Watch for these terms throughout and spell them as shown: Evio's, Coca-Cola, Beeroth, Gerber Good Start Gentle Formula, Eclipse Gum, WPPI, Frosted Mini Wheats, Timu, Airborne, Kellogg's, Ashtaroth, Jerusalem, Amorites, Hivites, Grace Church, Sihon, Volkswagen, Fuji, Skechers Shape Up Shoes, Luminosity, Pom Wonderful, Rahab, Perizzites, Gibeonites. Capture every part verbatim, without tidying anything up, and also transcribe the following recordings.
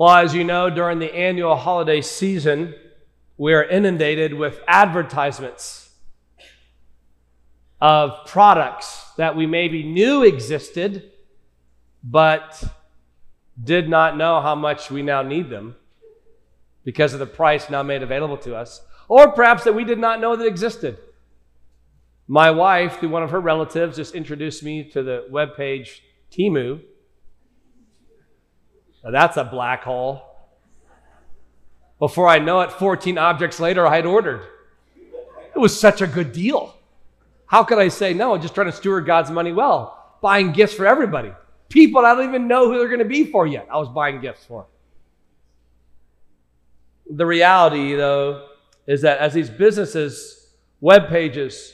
Well, as you know, during the annual holiday season, we are inundated with advertisements of products that we maybe knew existed, but did not know how much we now need them because of the price now made available to us, or perhaps that we did not know that existed. My wife, through one of her relatives, just introduced me to the webpage Timu. Now that's a black hole. Before I know it, fourteen objects later, I had ordered. It was such a good deal. How could I say no? I'm just trying to steward God's money well, buying gifts for everybody. People I don't even know who they're going to be for yet, I was buying gifts for. The reality, though, is that as these businesses, web pages,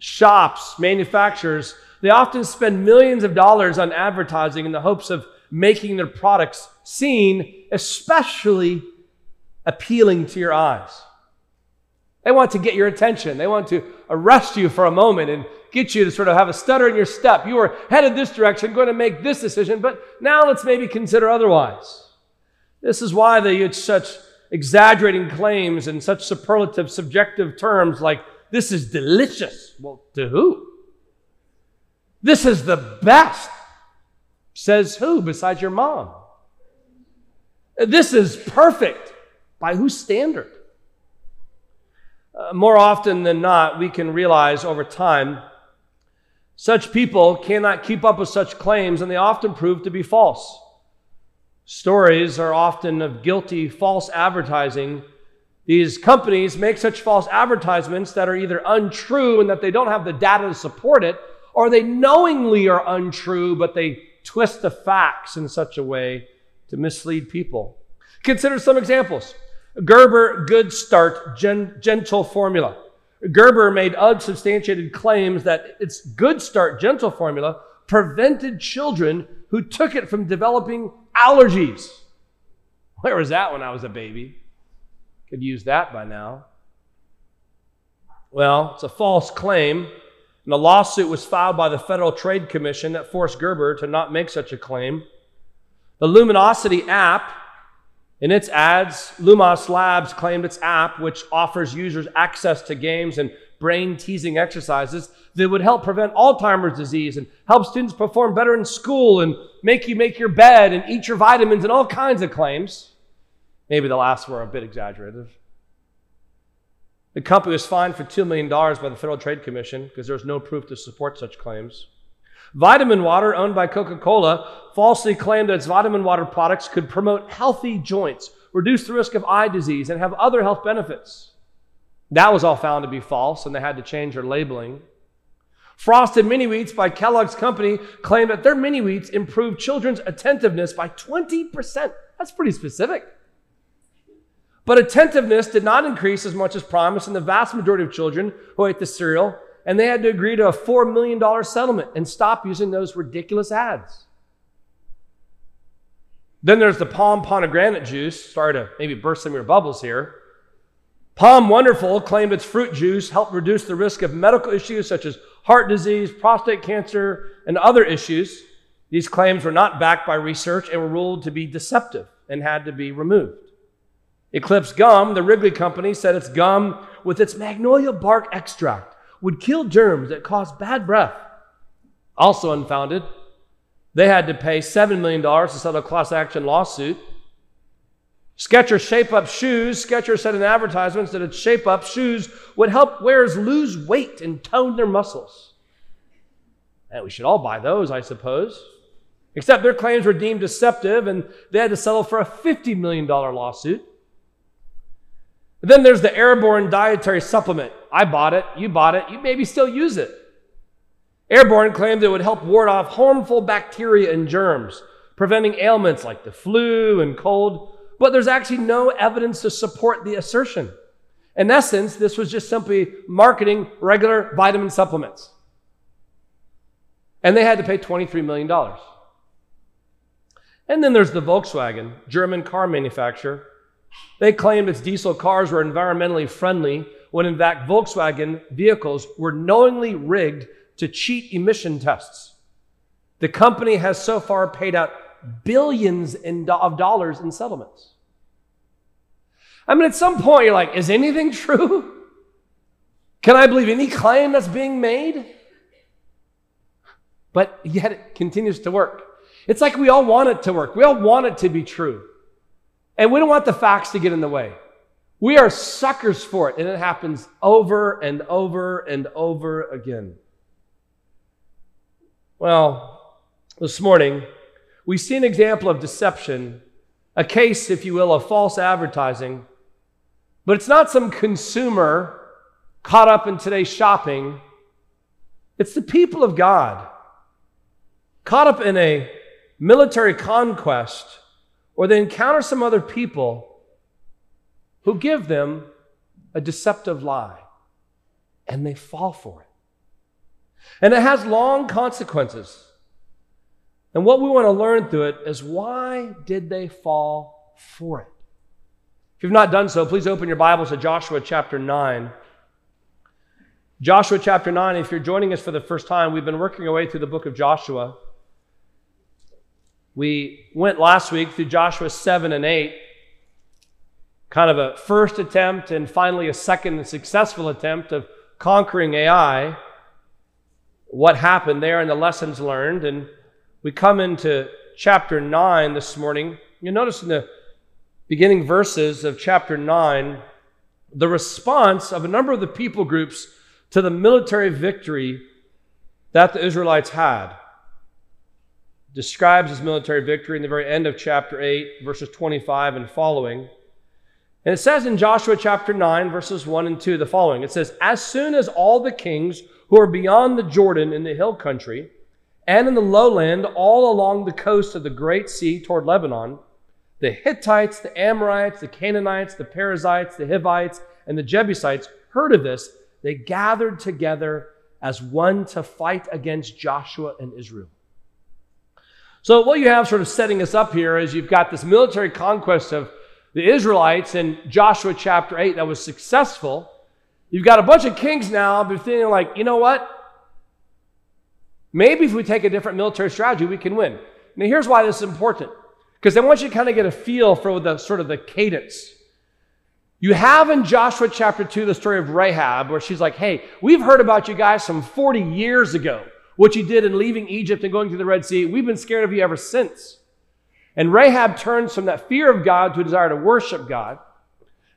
shops, manufacturers, they often spend millions of dollars on advertising in the hopes of making their products seen, especially appealing to your eyes. They want to get your attention. They want to arrest you for a moment and get you to sort of have a stutter in your step. You were headed this direction, going to make this decision, but now let's maybe consider otherwise. This is why they use such exaggerating claims and such superlative, subjective terms like, this is delicious. Well, to who? This is the best. Says who besides your mom? This is perfect. By whose standard? Uh, more often than not, we can realize over time, such people cannot keep up with such claims, and they often prove to be false. Stories are often of guilty false advertising. These companies make such false advertisements that are either untrue and that they don't have the data to support it, or they knowingly are untrue, but they twist the facts in such a way to mislead people. Consider some examples. Gerber Good Start Gen- Gentle Formula. Gerber made unsubstantiated claims that its Good Start Gentle Formula prevented children who took it from developing allergies. Where was that when I was a baby? Could use that by now. Well, it's a false claim, and a lawsuit was filed by the Federal Trade Commission that forced Gerber to not make such a claim. The Luminosity app, in its ads, Lumos Labs claimed its app, which offers users access to games and brain-teasing exercises that would help prevent Alzheimer's disease and help students perform better in school and make you make your bed and eat your vitamins and all kinds of claims. Maybe the last were a bit exaggerated. The company was fined for two million dollars by the Federal Trade Commission because there was no proof to support such claims. Vitamin Water, owned by Coca-Cola, falsely claimed that its Vitamin Water products could promote healthy joints, reduce the risk of eye disease, and have other health benefits. That was all found to be false, and they had to change their labeling. Frosted Mini Wheats by Kellogg's Company claimed that their Mini Wheats improved children's attentiveness by twenty percent. That's pretty specific. But attentiveness did not increase as much as promised in the vast majority of children who ate the cereal, and they had to agree to a four million dollars settlement and stop using those ridiculous ads. Then there's the Pom pomegranate juice. Sorry to maybe burst some of your bubbles here. Pom Wonderful claimed its fruit juice helped reduce the risk of medical issues such as heart disease, prostate cancer, and other issues. These claims were not backed by research and were ruled to be deceptive and had to be removed. Eclipse Gum, the Wrigley Company, said its gum with its magnolia bark extract would kill germs that cause bad breath. Also unfounded, they had to pay seven million dollars to settle a class action lawsuit. Skechers Shape Up Shoes. Skechers said in advertisements that its Shape Up Shoes would help wearers lose weight and tone their muscles. And we should all buy those, I suppose. Except their claims were deemed deceptive, and they had to settle for a fifty million dollars lawsuit. Then there's the Airborne dietary supplement. I bought it, you bought it, you maybe still use it. Airborne claimed it would help ward off harmful bacteria and germs, preventing ailments like the flu and cold. but there's actually no evidence to support the assertion. In essence, this was just simply marketing regular vitamin supplements. And they had to pay twenty-three million dollars. And then there's the Volkswagen, German car manufacturer. They claimed its diesel cars were environmentally friendly when in fact Volkswagen vehicles were knowingly rigged to cheat emission tests. The company has so far paid out billions in do- of dollars in settlements. I mean, at some point you're like, is anything true? Can I believe any claim that's being made? But yet it continues to work. It's like we all want it to work. We all want it to be true. And we don't want the facts to get in the way. We are suckers for it, and it happens over and over and over again. Well, this morning, we see an example of deception, a case, if you will, of false advertising, but it's not some consumer caught up in today's shopping. It's the people of God caught up in a military conquest, or they encounter some other people who give them a deceptive lie, and they fall for it. And it has long consequences. And what we want to learn through it is, why did they fall for it? If you've not done so, please open your Bibles to Joshua chapter nine. Joshua chapter nine, if you're joining us for the first time, we've been working our way through the book of Joshua. We went last week through Joshua seven and eight, kind of a first attempt and finally a second and successful attempt of conquering Ai, what happened there and the lessons learned. And we come into chapter nine this morning. You notice in the beginning verses of chapter nine, the response of a number of the people groups to the military victory that the Israelites had. Describes his military victory in the very end of chapter eight, verses twenty-five and following. And it says in Joshua chapter nine, verses one and two, the following. It says, "As soon as all the kings who are beyond the Jordan in the hill country and in the lowland all along the coast of the great sea toward Lebanon, the Hittites, the Amorites, the Canaanites, the Perizzites, the Hivites, and the Jebusites heard of this, they gathered together as one to fight against Joshua and Israel." So what you have sort of setting us up here is you've got this military conquest of the Israelites in Joshua chapter eight that was successful. You've got a bunch of kings now, but feeling like, you know what? Maybe if we take a different military strategy, we can win. Now here's why this is important, because I want you to kind of get a feel for the sort of the cadence. You have in Joshua chapter two the story of Rahab, where she's like, hey, we've heard about you guys some forty years ago, what you did in leaving Egypt and going through the Red Sea. We've been scared of you ever since. And Rahab turns from that fear of God to a desire to worship God.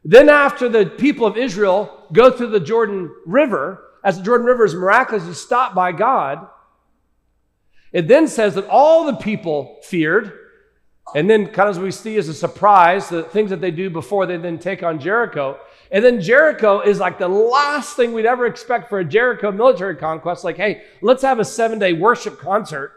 Then after the people of Israel go through the Jordan River, as the Jordan River is miraculously stopped by God, it then says that all the people feared. And then kind of as we see as a surprise, the things that they do before they then take on Jericho. And then Jericho is like the last thing we'd ever expect for a Jericho military conquest. Like, hey, let's have a seven-day worship concert.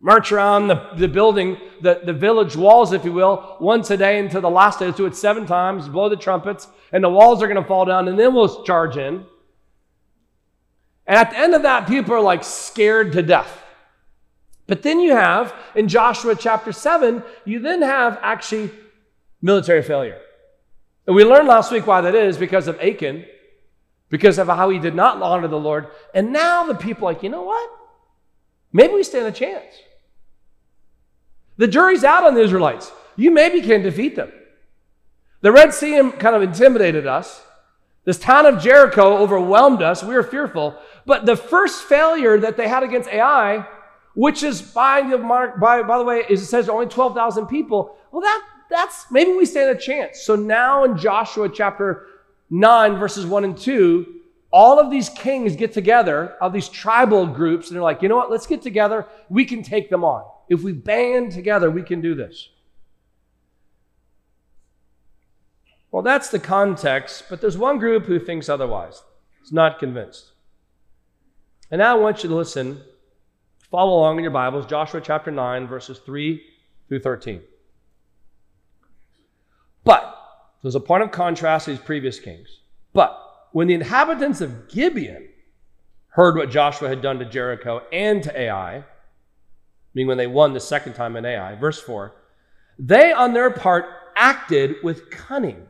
March around the, the building, the, the village walls, if you will, once a day until the last day. Let's do it seven times, blow the trumpets, and the walls are going to fall down, and then we'll charge in. And at the end of that, people are like scared to death. But then you have, in Joshua chapter seven, you then have actually military failure. And we learned last week why that is, because of Achan, because of how he did not honor the Lord. And now the people are like, you know what? Maybe we stand a chance. The jury's out on the Israelites. You maybe can defeat them. The Red Sea kind of intimidated us. This town of Jericho overwhelmed us. We were fearful. But the first failure that they had against Ai, which is, by the, by, by the way, it says only twelve thousand people. Well, that that's maybe we stand a chance. So now in Joshua chapter nine, verses one and two, all of these kings get together, of these tribal groups, and they're like, you know what, let's get together. We can take them on. If we band together, we can do this. Well, that's the context, but there's one group who thinks otherwise. It's not convinced. And now I want you to listen. Follow along in your Bibles, Joshua chapter nine, verses three through thirteen. So it's a point of contrast to these previous kings. But when the inhabitants of Gibeon heard what Joshua had done to Jericho and to Ai, meaning when they won the second time in Ai, verse four, they on their part acted with cunning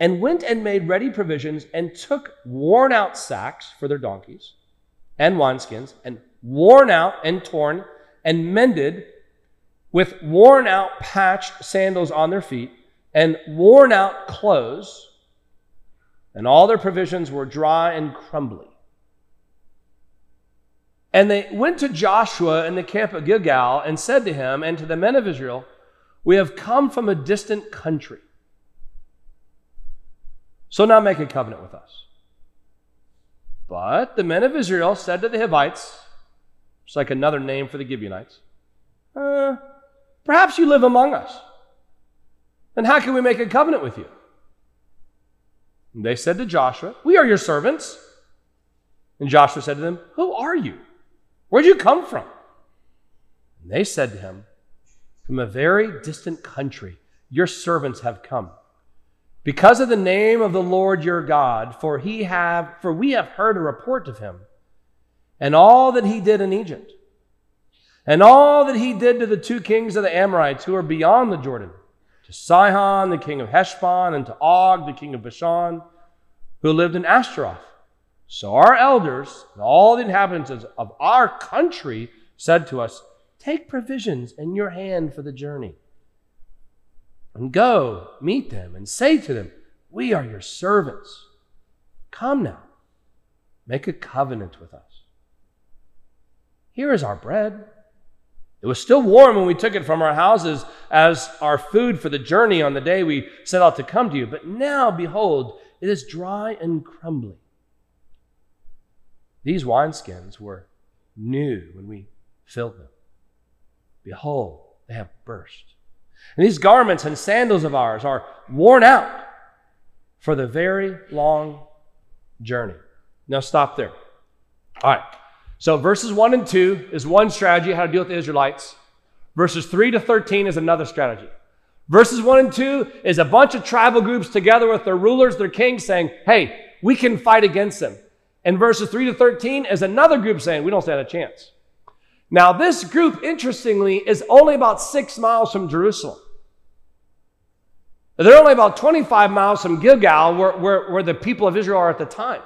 and went and made ready provisions and took worn out sacks for their donkeys and wineskins and worn out and torn and mended with worn out patched sandals on their feet and worn out clothes, and all their provisions were dry and crumbly. And they went to Joshua in the camp at Gilgal and said to him and to the men of Israel, "We have come from a distant country. So now make a covenant with us." But the men of Israel said to the Hivites, it's like another name for the Gibeonites, uh, "Perhaps you live among us. And how can we make a covenant with you?" And they said to Joshua, "We are your servants." And Joshua said to them, "Who are you? Where'd you come from?" And they said to him, "From a very distant country, your servants have come, because of the name of the Lord your God, for he have, for we have heard a report of him, and all that he did in Egypt, and all that he did to the two kings of the Amorites who are beyond the Jordan, to Sihon, the king of Heshbon, and to Og, the king of Bashan, who lived in Ashtaroth. So our elders and all the inhabitants of our country said to us, 'Take provisions in your hand for the journey, and go meet them and say to them, we are your servants. Come now, make a covenant with us. Here is our bread. It was still warm when we took it from our houses as our food for the journey on the day we set out to come to you. But now, behold, it is dry and crumbly. These wineskins were new when we filled them. Behold, they have burst. And these garments and sandals of ours are worn out for the very long journey.'" Now stop there. All right. So verses one and two is one strategy, how to deal with the Israelites. Verses three to thirteen is another strategy. Verses one and two is a bunch of tribal groups together with their rulers, their kings, saying, "Hey, we can fight against them." And verses three to thirteen is another group saying, "We don't stand a chance." Now, this group, interestingly, is only about six miles from Jerusalem. They're only about twenty-five miles from Gilgal, where, where, where the people of Israel are at the time.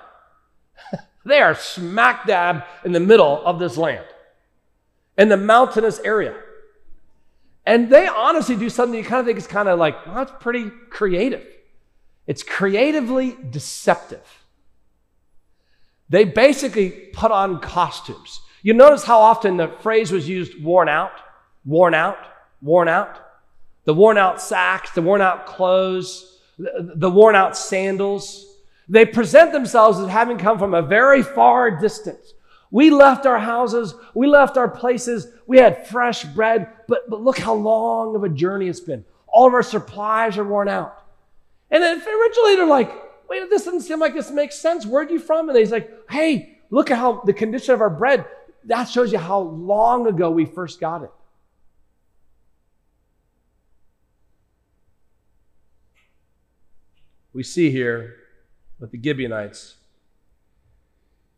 They are smack dab in the middle of this land, in the mountainous area. And they honestly do something you kind of think is kind of like, well, that's pretty creative. It's creatively deceptive. They basically put on costumes. You notice how often the phrase was used, worn out, worn out, worn out. The worn out sacks, the worn out clothes, the worn out sandals. They present themselves as having come from a very far distance. We left our houses, we left our places, we had fresh bread, but, but look how long of a journey it's been. All of our supplies are worn out. And then originally they're like, "Wait, this doesn't seem like this makes sense. Where are you from?" And he's like, "Hey, look at how the condition of our bread, that shows you how long ago we first got it." We see here with the Gibeonites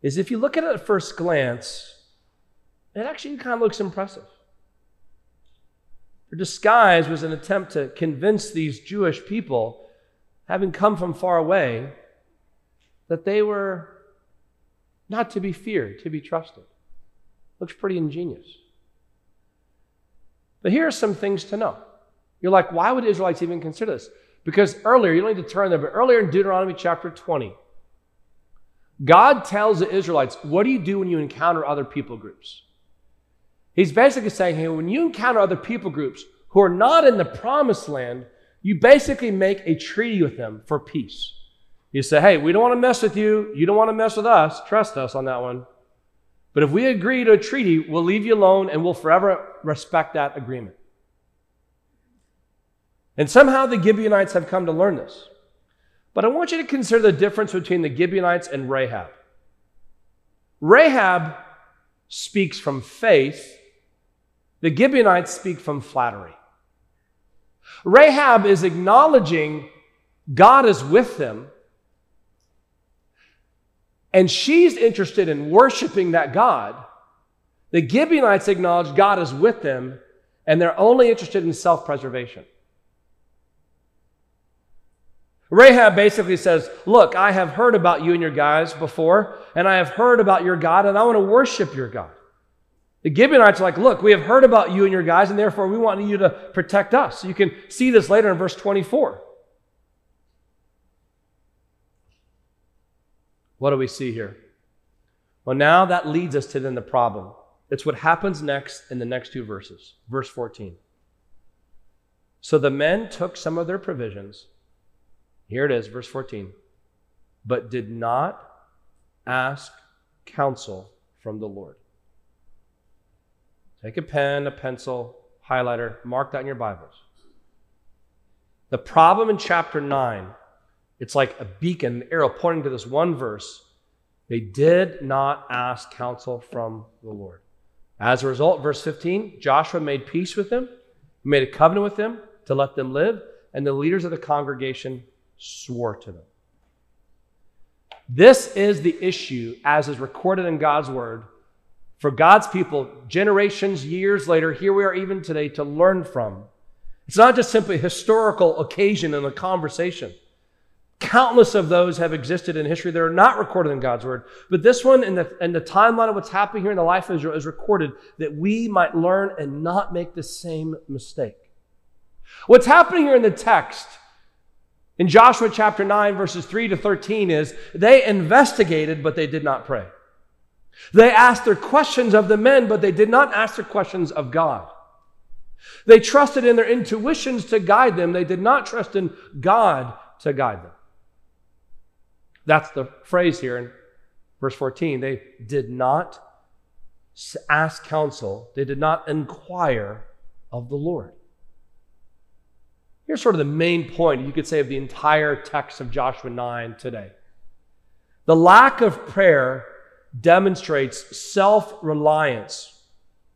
is, if you look at it at first glance, it actually kind of looks impressive. Their disguise was an attempt to convince these Jewish people, having come from far away, that they were not to be feared, to be trusted. Looks pretty ingenious. But here are some things to know. You're like, why would Israelites even consider this? Because earlier, you don't need to turn there, but earlier in Deuteronomy chapter twenty, God tells the Israelites, what do you do when you encounter other people groups? He's basically saying, hey, when you encounter other people groups who are not in the promised land, you basically make a treaty with them for peace. You say, "Hey, we don't want to mess with you. You don't want to mess with us. Trust us on that one. But if we agree to a treaty, we'll leave you alone and we'll forever respect that agreement." And somehow the Gibeonites have come to learn this. But I want you to consider the difference between the Gibeonites and Rahab. Rahab speaks from faith. The Gibeonites speak from flattery. Rahab is acknowledging God is with them. And she's interested in worshiping that God. The Gibeonites acknowledge God is with them, and they're only interested in self-preservation. Rahab basically says, look, I have heard about you and your guys before, and I have heard about your God, and I want to worship your God. The Gibeonites are like, look, we have heard about you and your guys, and therefore we want you to protect us. You can see this later in verse twenty-four. What do we see here? Well, now that leads us to then the problem. It's what happens next in the next two verses. Verse fourteen. So the men took some of their provisions. Here it is, verse fourteen. But did not ask counsel from the Lord. Take a pen, a pencil, highlighter, mark that in your Bibles. The problem in chapter nine, it's like a beacon, an arrow pointing to this one verse. They did not ask counsel from the Lord. As a result, verse fifteen, Joshua made peace with them, made a covenant with them to let them live, and the leaders of the congregation swore to them. This is the issue as is recorded in God's word for God's people generations, years later, here we are even today to learn from. It's not just simply a historical occasion and a conversation. Countless of those have existed in history that are not recorded in God's word. But this one and the, and the timeline of what's happening here in the life of Israel is recorded that we might learn and not make the same mistake. What's happening here in the text in Joshua chapter nine, verses three to thirteen is they investigated, but they did not pray. They asked their questions of the men, but they did not ask their questions of God. They trusted in their intuitions to guide them. They did not trust in God to guide them. That's the phrase here in verse fourteen. They did not ask counsel. They did not inquire of the Lord. Here's sort of the main point, you could say, of the entire text of Joshua nine today. The lack of prayer demonstrates self-reliance,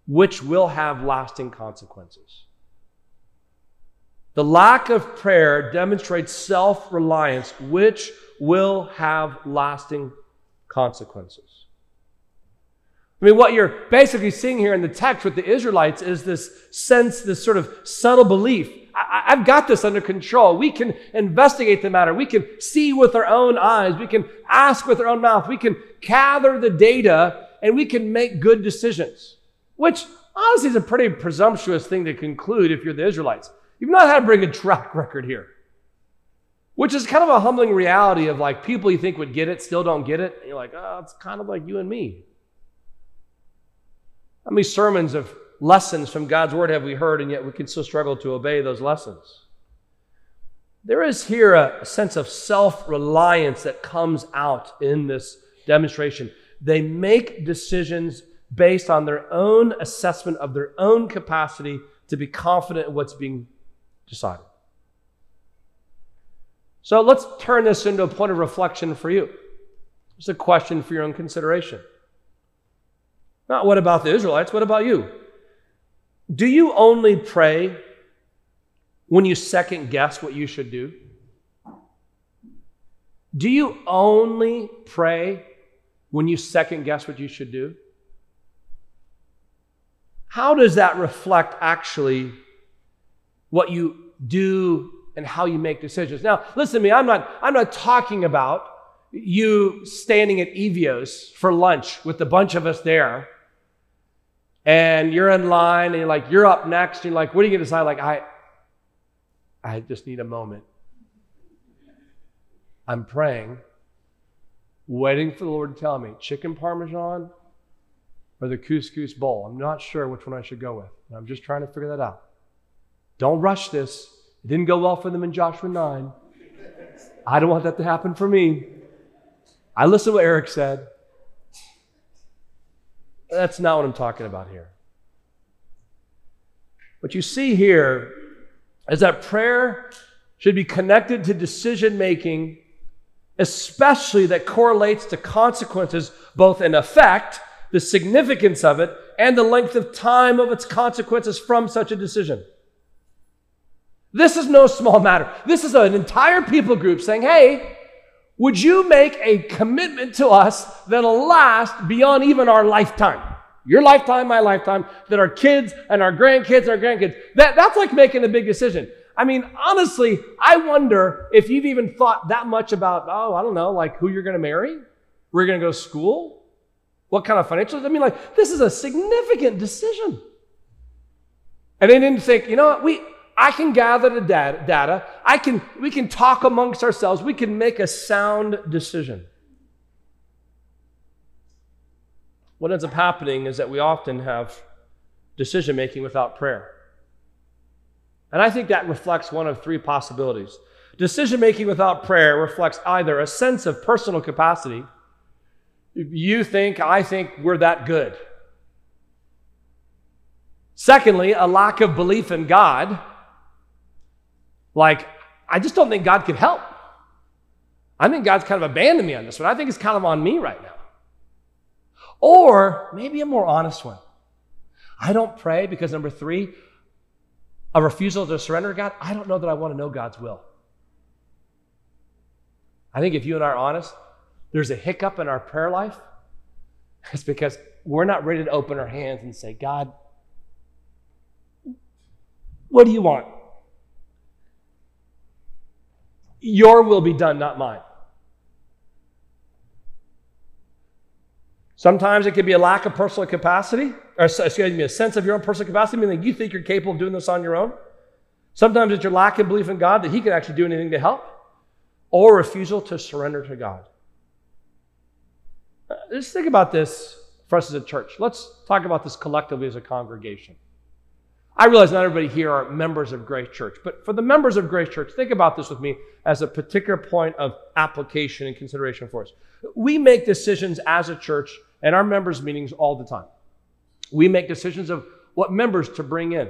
which will have lasting consequences. The lack of prayer demonstrates self-reliance, which will have lasting consequences. I mean, what you're basically seeing here in the text with the Israelites is this sense, this sort of subtle belief. I, I've got this under control. We can investigate the matter. We can see with our own eyes. We can ask with our own mouth. We can gather the data, and we can make good decisions, which honestly is a pretty presumptuous thing to conclude if you're the Israelites. You've not had to bring a track record here, which is kind of a humbling reality of like people you think would get it, still don't get it. And you're like, oh, it's kind of like you and me. How many sermons of lessons from God's word have we heard, and yet we can still struggle to obey those lessons? There is here a sense of self-reliance that comes out in this demonstration. They make decisions based on their own assessment of their own capacity to be confident in what's being decided. So let's turn this into a point of reflection for you. It's a question for your own consideration. Not what about the Israelites, what about you? Do you only pray when you second guess what you should do? Do you only pray when you second guess what you should do? How does that reflect actually what you do and how you make decisions? Now, listen to me, I'm not, I'm not talking about you standing at Evio's for lunch with a bunch of us there, and you're in line, and you're like, you're up next, and you're like, what are you going to decide? Like, I, I just need a moment. I'm praying, waiting for the Lord to tell me, chicken parmesan, or the couscous bowl. I'm not sure which one I should go with. I'm just trying to figure that out. Don't rush this. It didn't go well for them in Joshua nine. I don't want that to happen for me. I listened to what Eric said. That's not what I'm talking about here. What you see here is that prayer should be connected to decision-making, especially that correlates to consequences, both in effect, the significance of it, and the length of time of its consequences from such a decision. This is no small matter. This is an entire people group saying, hey, would you make a commitment to us that'll last beyond even our lifetime? Your lifetime, my lifetime, that our kids and our grandkids and our grandkids. That, that's like making a big decision. I mean, honestly, I wonder if you've even thought that much about, oh, I don't know, like who you're going to marry, where you're going to go to school, what kind of financial, I mean, like this is a significant decision. And they didn't think, you know what, we, I can gather the data, data. I can, we can talk amongst ourselves. We can make a sound decision. What ends up happening is that we often have decision-making without prayer. And I think that reflects one of three possibilities. Decision-making without prayer reflects either a sense of personal capacity. You think, I think we're that good. Secondly, a lack of belief in God. Like, I just don't think God could help. I think God's kind of abandoned me on this one. I think it's kind of on me right now. Or maybe a more honest one. I don't pray because, number three, a refusal to surrender to God. I don't know that I want to know God's will. I think if you and I are honest, there's a hiccup in our prayer life. It's because we're not ready to open our hands and say, God, what do you want? Your will be done, not mine. Sometimes it could be a lack of personal capacity, or excuse me, a sense of your own personal capacity, meaning you think you're capable of doing this on your own. Sometimes it's your lack of belief in God that he can actually do anything to help, or refusal to surrender to God. Just think about this for us as a church. Let's talk about this collectively as a congregation. I realize not everybody here are members of Grace Church, but for the members of Grace Church, think about this with me as a particular point of application and consideration for us. We make decisions as a church and our members' meetings all the time. We make decisions of what members to bring in,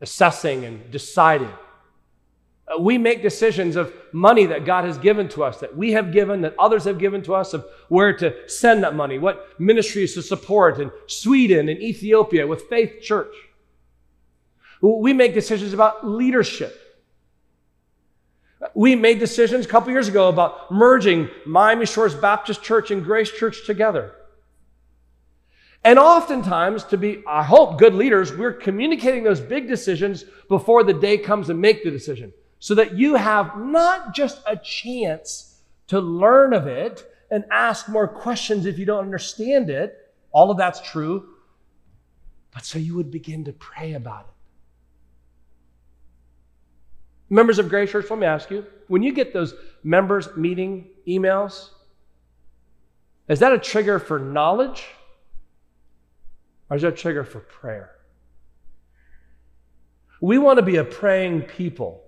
assessing and deciding. We make decisions of money that God has given to us, that we have given, that others have given to us, of where to send that money, what ministries to support in Sweden and Ethiopia with Faith Church. We make decisions about leadership. We made decisions a couple years ago about merging Miami Shores Baptist Church and Grace Church together. And oftentimes, to be, I hope, good leaders, we're communicating those big decisions before the day comes and make the decision, so that you have not just a chance to learn of it and ask more questions if you don't understand it. All of that's true, but so you would begin to pray about it. Members of Grace Church, let me ask you, when you get those members meeting emails, is that a trigger for knowledge? Or is that a trigger for prayer? We want to be a praying people.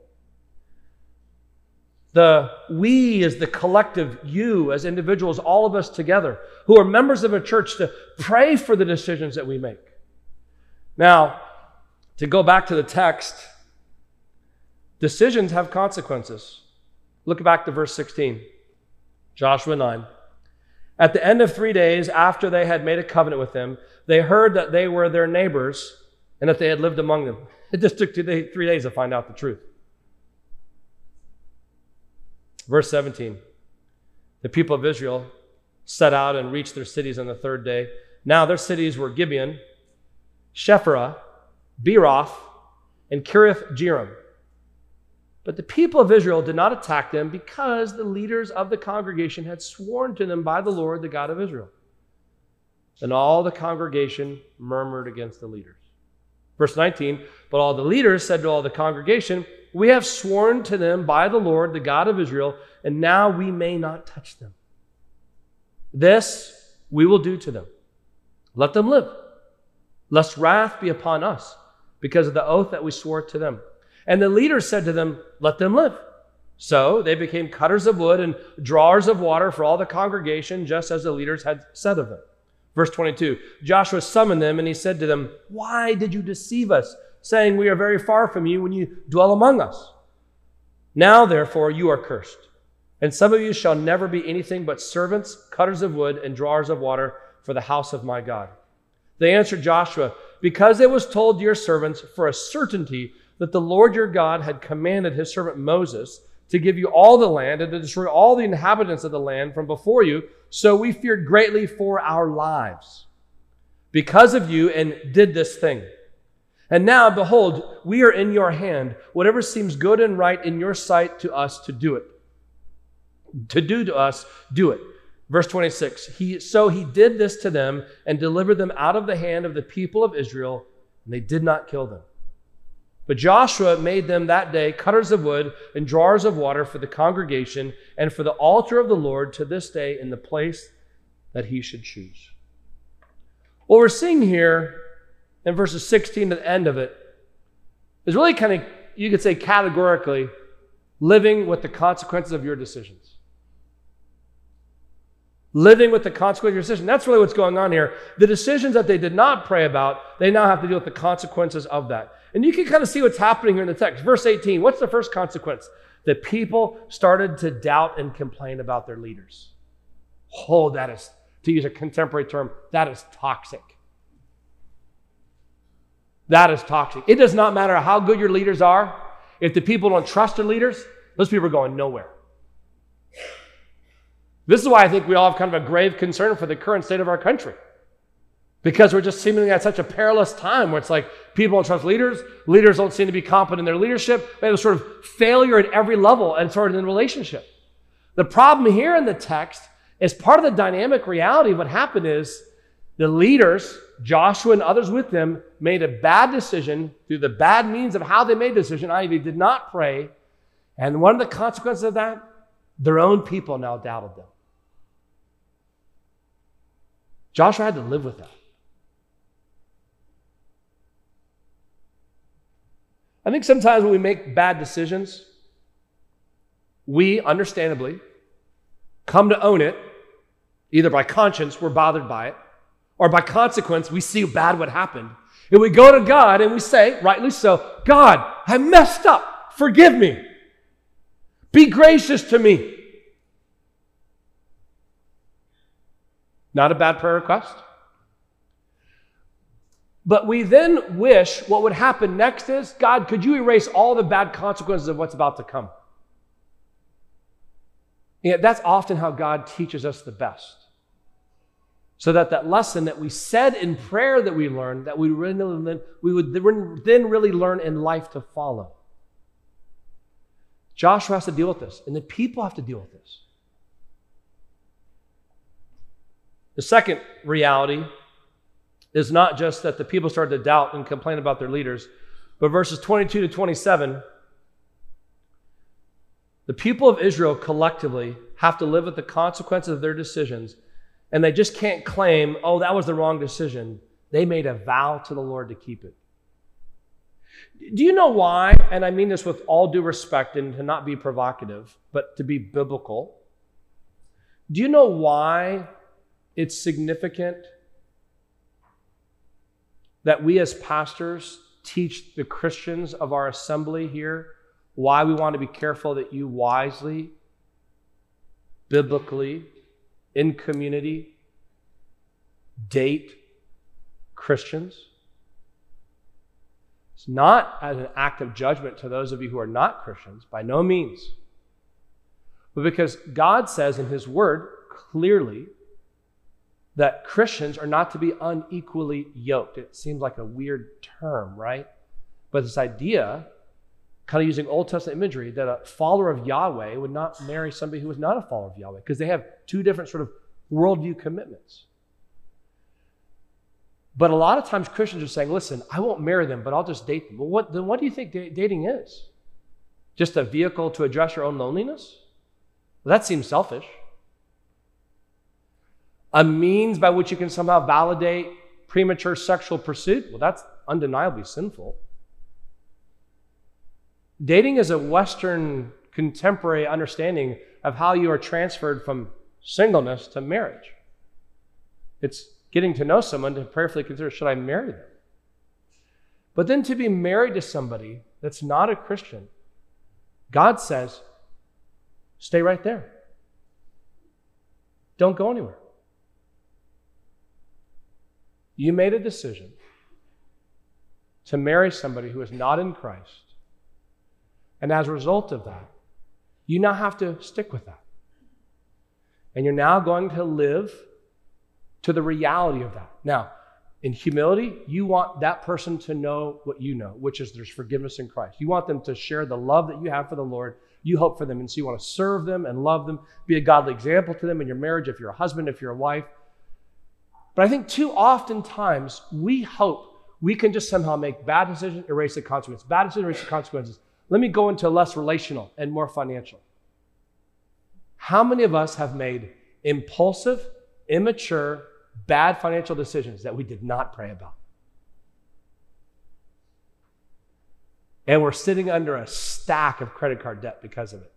The we is the collective, you as individuals, all of us together, who are members of a church, to pray for the decisions that we make. Now, to go back to the text, decisions have consequences. Look back to verse sixteen, Joshua nine. At the end of three days after they had made a covenant with them, they heard that they were their neighbors and that they had lived among them. It just took two day, three days to find out the truth. Verse seventeen, the people of Israel set out and reached their cities on the third day. Now their cities were Gibeon, Shepherah, Beeroth, and Kiriath-Jearim. But the people of Israel did not attack them because the leaders of the congregation had sworn to them by the Lord, the God of Israel. And all the congregation murmured against the leaders. Verse nineteen, but all the leaders said to all the congregation, we have sworn to them by the Lord, the God of Israel, and now we may not touch them. This we will do to them. Let them live, lest wrath be upon us because of the oath that we swore to them. And the leaders said to them, let them live. So they became cutters of wood and drawers of water for all the congregation, just as the leaders had said of them. Verse twenty-two, Joshua summoned them and he said to them, why did you deceive us, saying we are very far from you when you dwell among us? Now, therefore, you are cursed. And some of you shall never be anything but servants, cutters of wood, and drawers of water for the house of my God. They answered Joshua, because it was told to your servants for a certainty that the Lord your God had commanded his servant Moses to give you all the land and to destroy all the inhabitants of the land from before you. So we feared greatly for our lives because of you and did this thing. And now, behold, we are in your hand. Whatever seems good and right in your sight to us to do it. To do to us, do it. Verse twenty-six, he, so he did this to them and delivered them out of the hand of the people of Israel, and they did not kill them. But Joshua made them that day cutters of wood and drawers of water for the congregation and for the altar of the Lord to this day in the place that he should choose. What we're seeing here in verses sixteen to the end of it is really kind of, you could say categorically, living with the consequences of your decisions. Living with the consequences of your decision. That's really what's going on here. The decisions that they did not pray about, they now have to deal with the consequences of that. And you can kind of see what's happening here in the text. Verse eighteen, what's the first consequence? The people started to doubt and complain about their leaders. Oh, that is, to use a contemporary term, that is toxic. That is toxic. It does not matter how good your leaders are. If the people don't trust their leaders, those people are going nowhere. This is why I think we all have kind of a grave concern for the current state of our country, because we're just seemingly at such a perilous time where it's like people don't trust leaders, leaders don't seem to be competent in their leadership, they have a sort of failure at every level and sort of in relationship. The problem here in the text is part of the dynamic reality of what happened is the leaders, Joshua and others with them, made a bad decision through the bad means of how they made the decision, that is, they did not pray, and one of the consequences of that, their own people now doubted them. Joshua had to live with that. I think sometimes when we make bad decisions, we understandably come to own it, either by conscience, we're bothered by it, or by consequence, we see bad what happened. And we go to God and we say, rightly so, God, I messed up. Forgive me. Be gracious to me. Not a bad prayer request. But we then wish what would happen next is, God, could you erase all the bad consequences of what's about to come? Yeah, that's often how God teaches us the best. So that that lesson that we said in prayer that we learned, that we, really, we would then really learn in life to follow. Joshua has to deal with this, and the people have to deal with this. The second reality is not just that the people started to doubt and complain about their leaders, but verses twenty-two to twenty-seven, the people of Israel collectively have to live with the consequences of their decisions, and they just can't claim, oh, that was the wrong decision. They made a vow to the Lord to keep it. Do you know why? And I mean this with all due respect and to not be provocative, but to be biblical. Do you know why it's significant that we as pastors teach the Christians of our assembly here why we want to be careful that you wisely, biblically, in community, date Christians? It's not as an act of judgment to those of you who are not Christians, by no means, but because God says in his word clearly that Christians are not to be unequally yoked. It seems like a weird term, right? But this idea, kind of using Old Testament imagery, that a follower of Yahweh would not marry somebody who was not a follower of Yahweh because they have two different sort of worldview commitments. But a lot of times Christians are saying, listen, I won't marry them, but I'll just date them. Well, what, then what do you think da- dating is? Just a vehicle to address your own loneliness? Well, that seems selfish. A means by which you can somehow validate premature sexual pursuit? Well, that's undeniably sinful. Dating is a Western contemporary understanding of how you are transferred from singleness to marriage. It's getting to know someone to prayerfully consider, should I marry them? But then to be married to somebody that's not a Christian, God says, stay right there. Don't go anywhere. You made a decision to marry somebody who is not in Christ. And as a result of that, you now have to stick with that. And you're now going to live to the reality of that. Now, in humility, you want that person to know what you know, which is there's forgiveness in Christ. You want them to share the love that you have for the Lord. You hope for them, and so you want to serve them and love them, be a godly example to them in your marriage, if you're a husband, if you're a wife. But I think too oftentimes we hope we can just somehow make bad decisions, erase the consequences. Bad decisions, erase the consequences. Let me go into less relational and more financial. How many of us have made impulsive, immature, bad financial decisions that we did not pray about? And we're sitting under a stack of credit card debt because of it.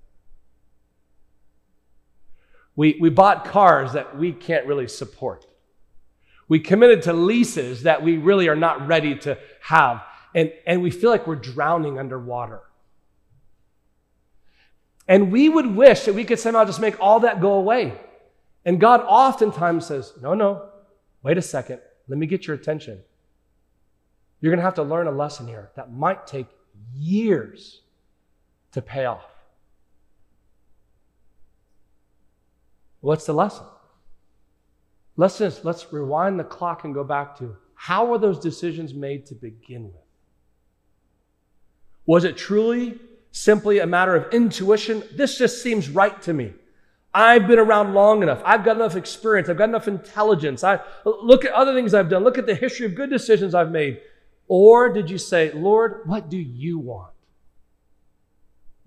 We, we bought cars that we can't really support. We committed to leases that we really are not ready to have. And, and we feel like we're drowning underwater. And we would wish that we could somehow just make all that go away. And God oftentimes says, no, no, wait a second. Let me get your attention. You're going to have to learn a lesson here that might take years to pay off. What's the lesson? Lesson is, let's rewind the clock and go back to, how were those decisions made to begin with? Was it truly simply a matter of intuition? This just seems right to me. I've been around long enough. I've got enough experience. I've got enough intelligence. I look at other things I've done. Look at the history of good decisions I've made. Or did you say, Lord, what do you want?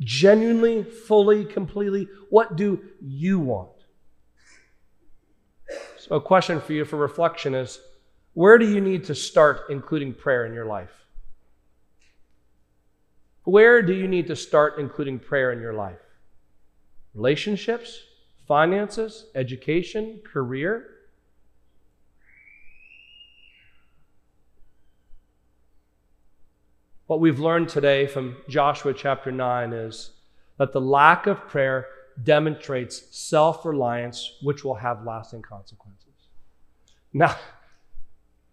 Genuinely, fully, completely, what do you want? So a question for you for reflection is, where do you need to start including prayer in your life? Where do you need to start including prayer in your life? Relationships, finances, education, career. What we've learned today from Joshua chapter nine is that the lack of prayer demonstrates self-reliance, which will have lasting consequences. Now,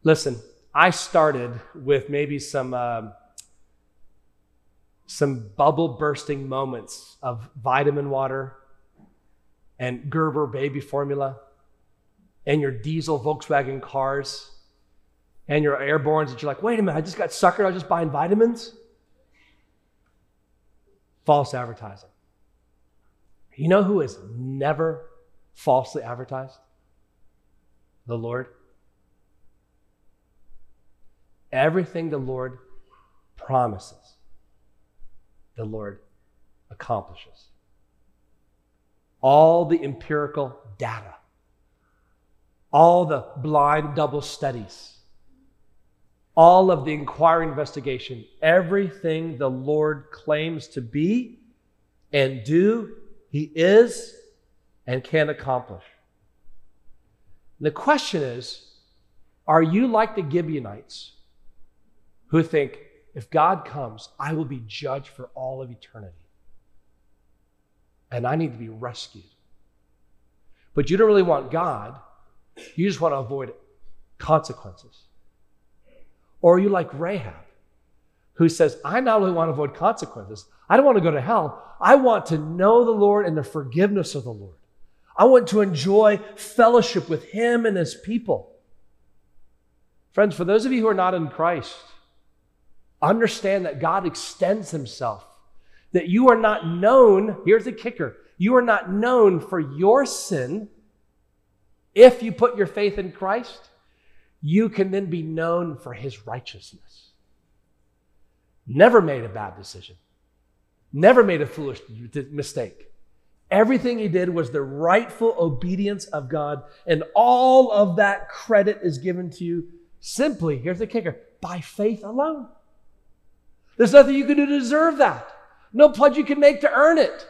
listen, I started with maybe some... Um, some bubble-bursting moments of Vitamin Water and Gerber baby formula and your diesel Volkswagen cars and your Airbornes that you're like, wait a minute, I just got suckered, I was just buying vitamins? False advertising. You know who is never falsely advertised? The Lord. Everything the Lord promises, the Lord accomplishes. All the empirical data, all the blind double studies, all of the inquiry investigation, everything the Lord claims to be and do, he is and can accomplish. And the question is, are you like the Gibeonites who think, if God comes, I will be judged for all of eternity, and I need to be rescued? But you don't really want God. You just want to avoid consequences. Or are you like Rahab, who says, I not only want to avoid consequences, I don't want to go to hell. I want to know the Lord and the forgiveness of the Lord. I want to enjoy fellowship with him and his people. Friends, for those of you who are not in Christ, understand that God extends himself, that you are not known, here's the kicker, you are not known for your sin. If you put your faith in Christ, you can then be known for his righteousness. Never made a bad decision. Never made a foolish mistake. Everything he did was the rightful obedience of God, and all of that credit is given to you simply, here's the kicker, by faith alone. There's nothing you can do to deserve that. No pledge you can make to earn it.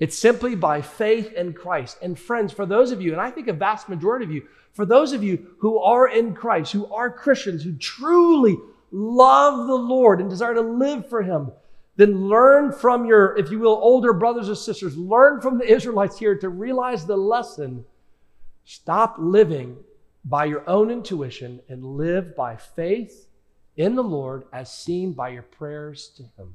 It's simply by faith in Christ. And friends, for those of you, and I think a vast majority of you, for those of you who are in Christ, who are Christians, who truly love the Lord and desire to live for him, then learn from your, if you will, older brothers and sisters, learn from the Israelites here to realize the lesson. Stop living by your own intuition and live by faith in the Lord as seen by your prayers to Him.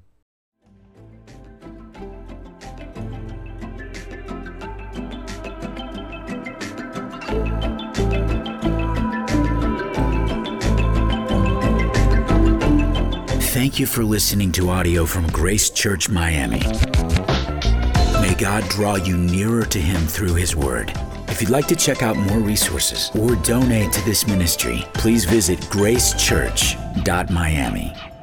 Thank you for listening to audio from Grace Church, Miami. May God draw you nearer to Him through His Word. If you'd like to check out more resources or donate to this ministry, please visit gracechurch dot miami.